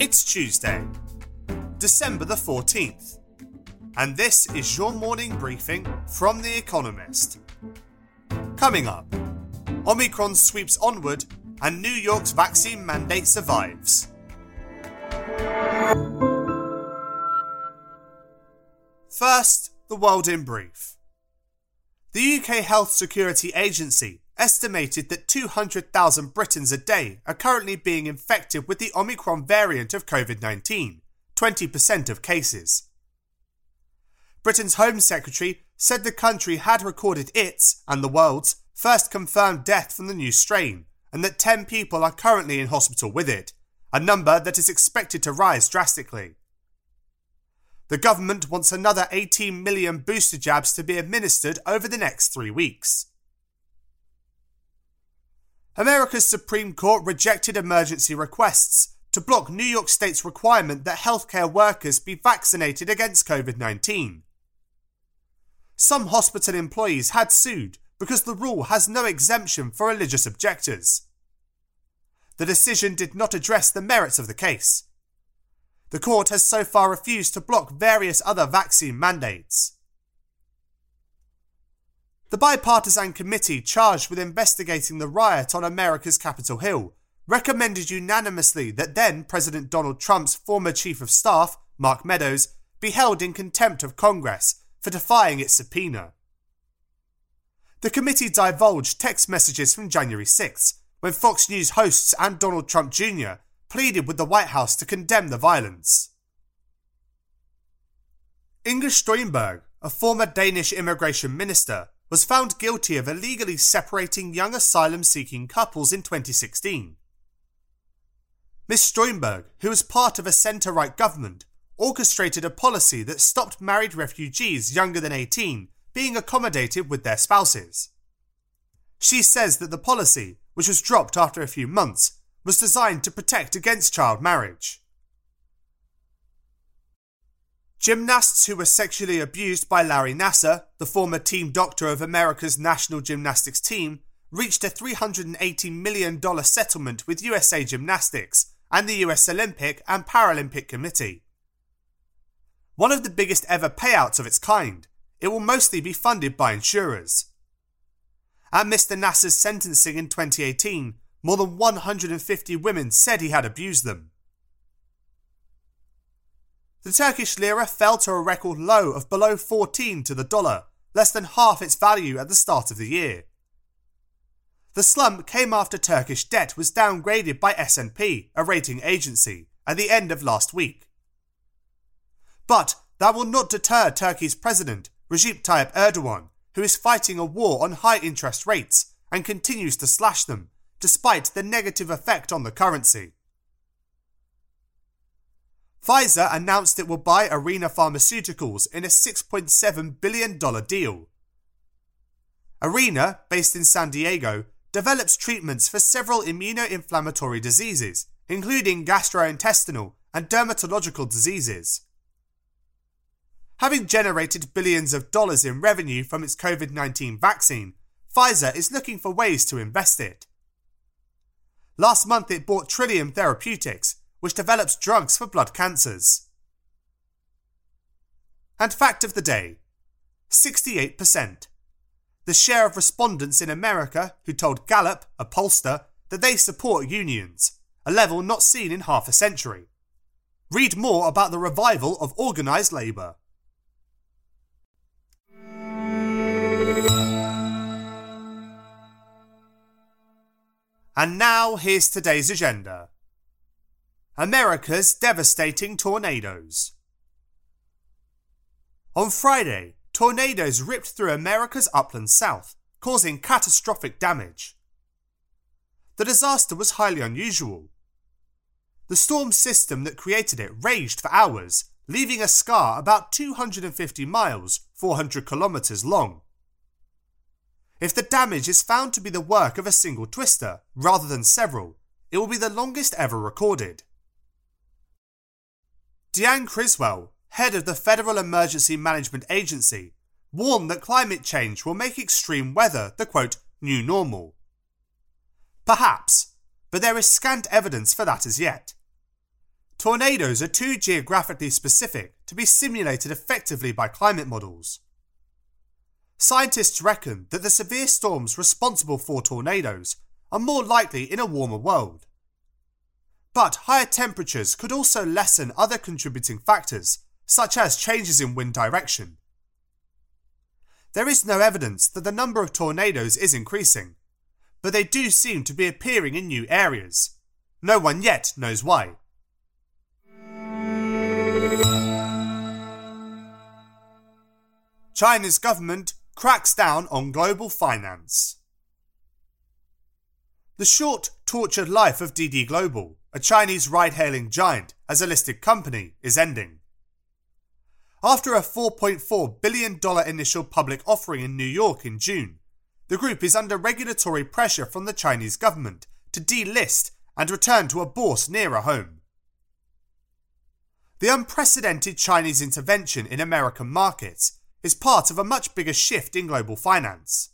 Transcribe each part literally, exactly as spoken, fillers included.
It's Tuesday, December the fourteenth, and this is your morning briefing from The Economist. Coming up, Omicron sweeps onward and New York's vaccine mandate survives. First, the world in brief. The U K Health Security Agency estimated that two hundred thousand Britons a day are currently being infected with the Omicron variant of covid nineteen, twenty percent of cases. Britain's Home Secretary said the country had recorded its, and the world's, first confirmed death from the new strain, and that ten people are currently in hospital with it, a number that is expected to rise drastically. The government wants another eighteen million booster jabs to be administered over the next three weeks. America's Supreme Court rejected emergency requests to block New York State's requirement that healthcare workers be vaccinated against covid nineteen. Some hospital employees had sued because the rule has no exemption for religious objectors. The decision did not address the merits of the case. The court has so far refused to block various other vaccine mandates. The bipartisan committee charged with investigating the riot on America's Capitol Hill recommended unanimously that then President Donald Trump's former chief of staff, Mark Meadows, be held in contempt of Congress for defying its subpoena. The committee divulged text messages from January sixth, when Fox News hosts and Donald Trump Junior pleaded with the White House to condemn the violence. Inge Steinberg, a former Danish immigration minister, was found guilty of illegally separating young asylum-seeking couples in twenty sixteen. Miz Strömberg, who was part of a centre-right government, orchestrated a policy that stopped married refugees younger than eighteen being accommodated with their spouses. She says that the policy, which was dropped after a few months, was designed to protect against child marriage. Gymnasts who were sexually abused by Larry Nassar, the former team doctor of America's national gymnastics team, reached a three hundred eighty million dollars settlement with U S A Gymnastics and the U S Olympic and Paralympic Committee. One of the biggest ever payouts of its kind, it will mostly be funded by insurers. At Mister Nassar's sentencing in twenty eighteen, more than one hundred fifty women said he had abused them. The Turkish lira fell to a record low of below fourteen to the dollar, less than half its value at the start of the year. The slump came after Turkish debt was downgraded by S and P, a rating agency, at the end of last week. But that will not deter Turkey's president, Recep Tayyip Erdogan, who is fighting a war on high interest rates and continues to slash them, despite the negative effect on the currency. Pfizer announced it will buy Arena Pharmaceuticals in a six point seven billion dollars deal. Arena, based in San Diego, develops treatments for several immunoinflammatory diseases, including gastrointestinal and dermatological diseases. Having generated billions of dollars in revenue from its covid nineteen vaccine, Pfizer is looking for ways to invest it. Last month it bought Trillium Therapeutics, which develops drugs for blood cancers. And fact of the day, sixty-eight percent. The share of respondents in America who told Gallup, a pollster, that they support unions, a level not seen in half a century. Read more about the revival of organised labour. And now here's today's agenda. America's devastating tornadoes. On Friday, tornadoes ripped through America's upland south, causing catastrophic damage. The disaster was highly unusual. The storm system that created it raged for hours, leaving a scar about two hundred fifty miles, four hundred kilometers long. If the damage is found to be the work of a single twister, rather than several, it will be the longest ever recorded. Deanne Criswell, head of the Federal Emergency Management Agency, warned that climate change will make extreme weather the quote, new normal. Perhaps, but there is scant evidence for that as yet. Tornadoes are too geographically specific to be simulated effectively by climate models. Scientists reckon that the severe storms responsible for tornadoes are more likely in a warmer world. But higher temperatures could also lessen other contributing factors, such as changes in wind direction. There is no evidence that the number of tornadoes is increasing, but they do seem to be appearing in new areas. No one yet knows why. China's government cracks down on global finance. The short, tortured life of D D Global, a Chinese ride-hailing giant, as a listed company, is ending. After a four point four billion dollars initial public offering in New York in June, the group is under regulatory pressure from the Chinese government to delist and return to a bourse nearer home. The unprecedented Chinese intervention in American markets is part of a much bigger shift in global finance.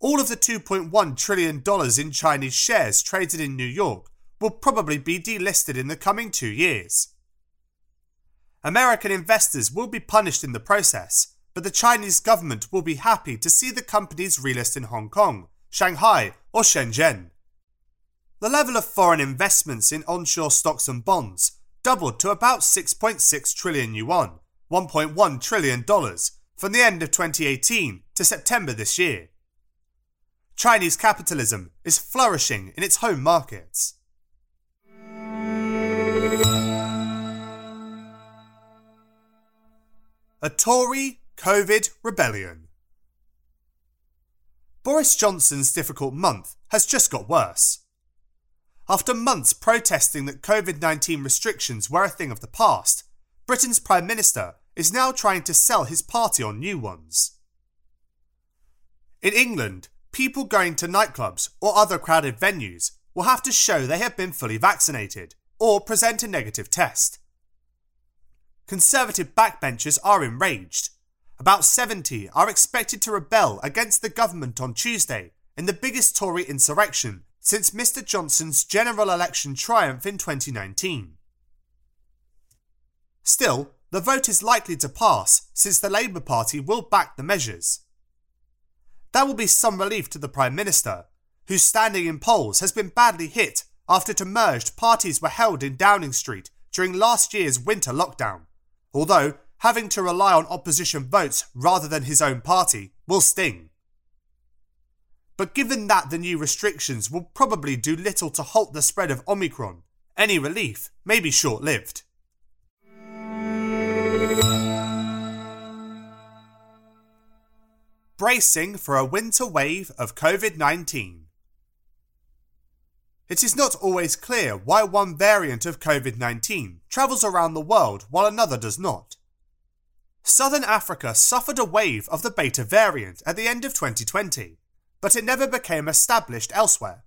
All of the two point one trillion dollars in Chinese shares traded in New York will probably be delisted in the coming two years. American investors will be punished in the process, but the Chinese government will be happy to see the companies relist in Hong Kong, Shanghai, or Shenzhen. The level of foreign investments in onshore stocks and bonds doubled to about six point six trillion yuan, one point one trillion dollars, from the end of twenty eighteen to September this year. Chinese capitalism is flourishing in its home markets. A Tory COVID rebellion. Boris Johnson's difficult month has just got worse. After months protesting that COVID nineteen restrictions were a thing of the past, Britain's Prime Minister is now trying to sell his party on new ones. In England, people going to nightclubs or other crowded venues will have to show they have been fully vaccinated or present a negative test. Conservative backbenchers are enraged. About seventy are expected to rebel against the government on Tuesday in the biggest Tory insurrection since Mister Johnson's general election triumph in twenty nineteen. Still, the vote is likely to pass since the Labour Party will back the measures. That will be some relief to the Prime Minister, whose standing in polls has been badly hit after it emerged parties were held in Downing Street during last year's winter lockdown, although having to rely on opposition votes rather than his own party will sting. But given that the new restrictions will probably do little to halt the spread of Omicron, any relief may be short-lived. Bracing for a winter wave of COVID nineteen. It is not always clear why one variant of COVID nineteen travels around the world while another does not. Southern Africa suffered a wave of the Beta variant at the end of twenty twenty, but it never became established elsewhere.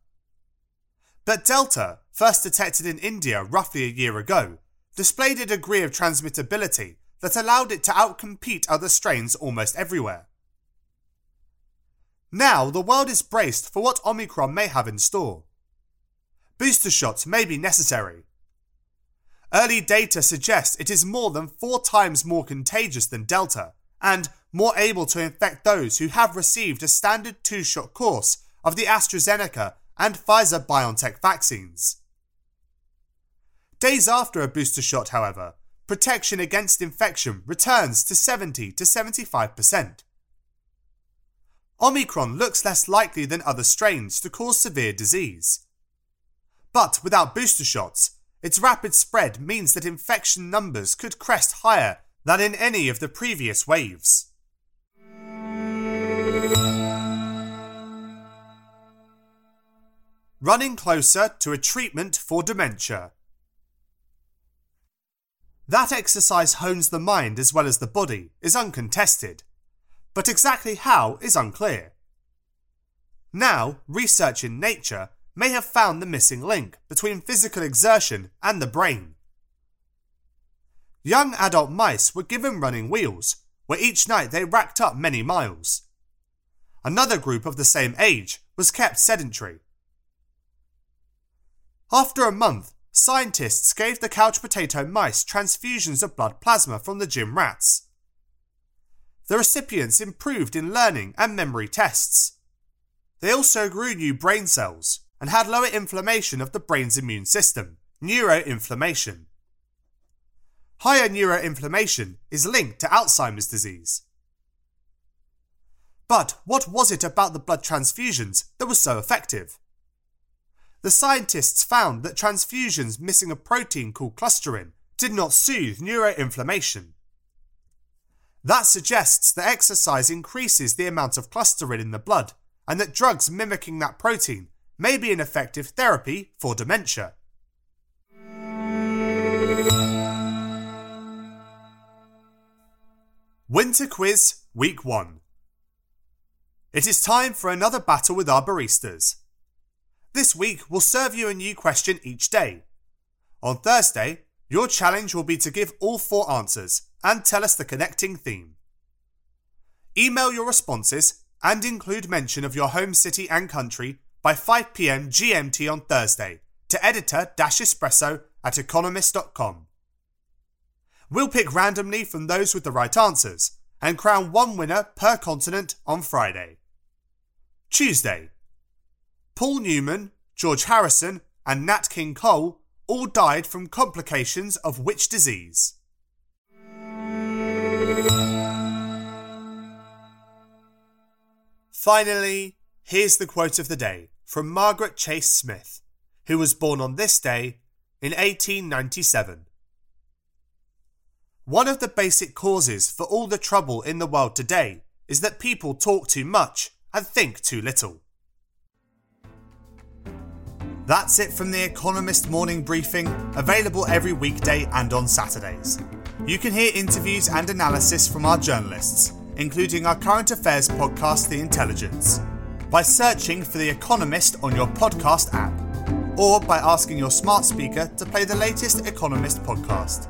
But Delta, first detected in India roughly a year ago, displayed a degree of transmittability that allowed it to outcompete other strains almost everywhere. Now the world is braced for what Omicron may have in store. Booster shots may be necessary. Early data suggests it is more than four times more contagious than Delta and more able to infect those who have received a standard two-shot course of the AstraZeneca and Pfizer-BioNTech vaccines. Days after a booster shot, however, protection against infection returns to seventy to seventy-five percent. Omicron looks less likely than other strains to cause severe disease. But without booster shots, its rapid spread means that infection numbers could crest higher than in any of the previous waves. Running closer to a treatment for dementia. That exercise hones the mind as well as the body is uncontested, but exactly how is unclear. Now, research in Nature may have found the missing link between physical exertion and the brain. Young adult mice were given running wheels, where each night they racked up many miles. Another group of the same age was kept sedentary. After a month, Scientists gave the couch potato mice transfusions of blood plasma from the gym rats. The recipients improved in learning and memory tests. They also grew new brain cells and had lower inflammation of the brain's immune system, neuroinflammation. Higher neuroinflammation is linked to Alzheimer's disease. But what was it about the blood transfusions that was so effective? The scientists found that transfusions missing a protein called clusterin did not soothe neuroinflammation. That suggests that exercise increases the amount of clusterin in the blood, and that drugs mimicking that protein may be an effective therapy for dementia. Winter Quiz Week one. It is time for another battle with our baristas. This week we'll serve you a new question each day. On Thursday, your challenge will be to give all four answers and tell us the connecting theme. Email your responses and include mention of your home city and country by five p.m. G M T on Thursday to editor-espresso at economist dot com. We'll pick randomly from those with the right answers and crown one winner per continent on Friday. Tuesday. Paul Newman, George Harrison and Nat King Cole all died from complications of which disease? Finally, here's the quote of the day from Margaret Chase Smith, who was born on this day in eighteen ninety-seven. One of the basic causes for all the trouble in the world today is that people talk too much and think too little. That's it from The Economist Morning Briefing, available every weekday and on Saturdays. You can hear interviews and analysis from our journalists, including our current affairs podcast The Intelligence, by searching for The Economist on your podcast app, or by asking your smart speaker to play the latest Economist podcast.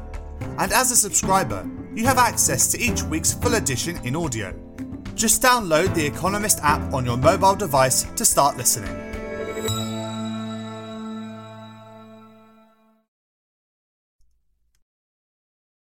And as a subscriber, you have access to each week's full edition in audio. Just download the Economist app on your mobile device to start listening.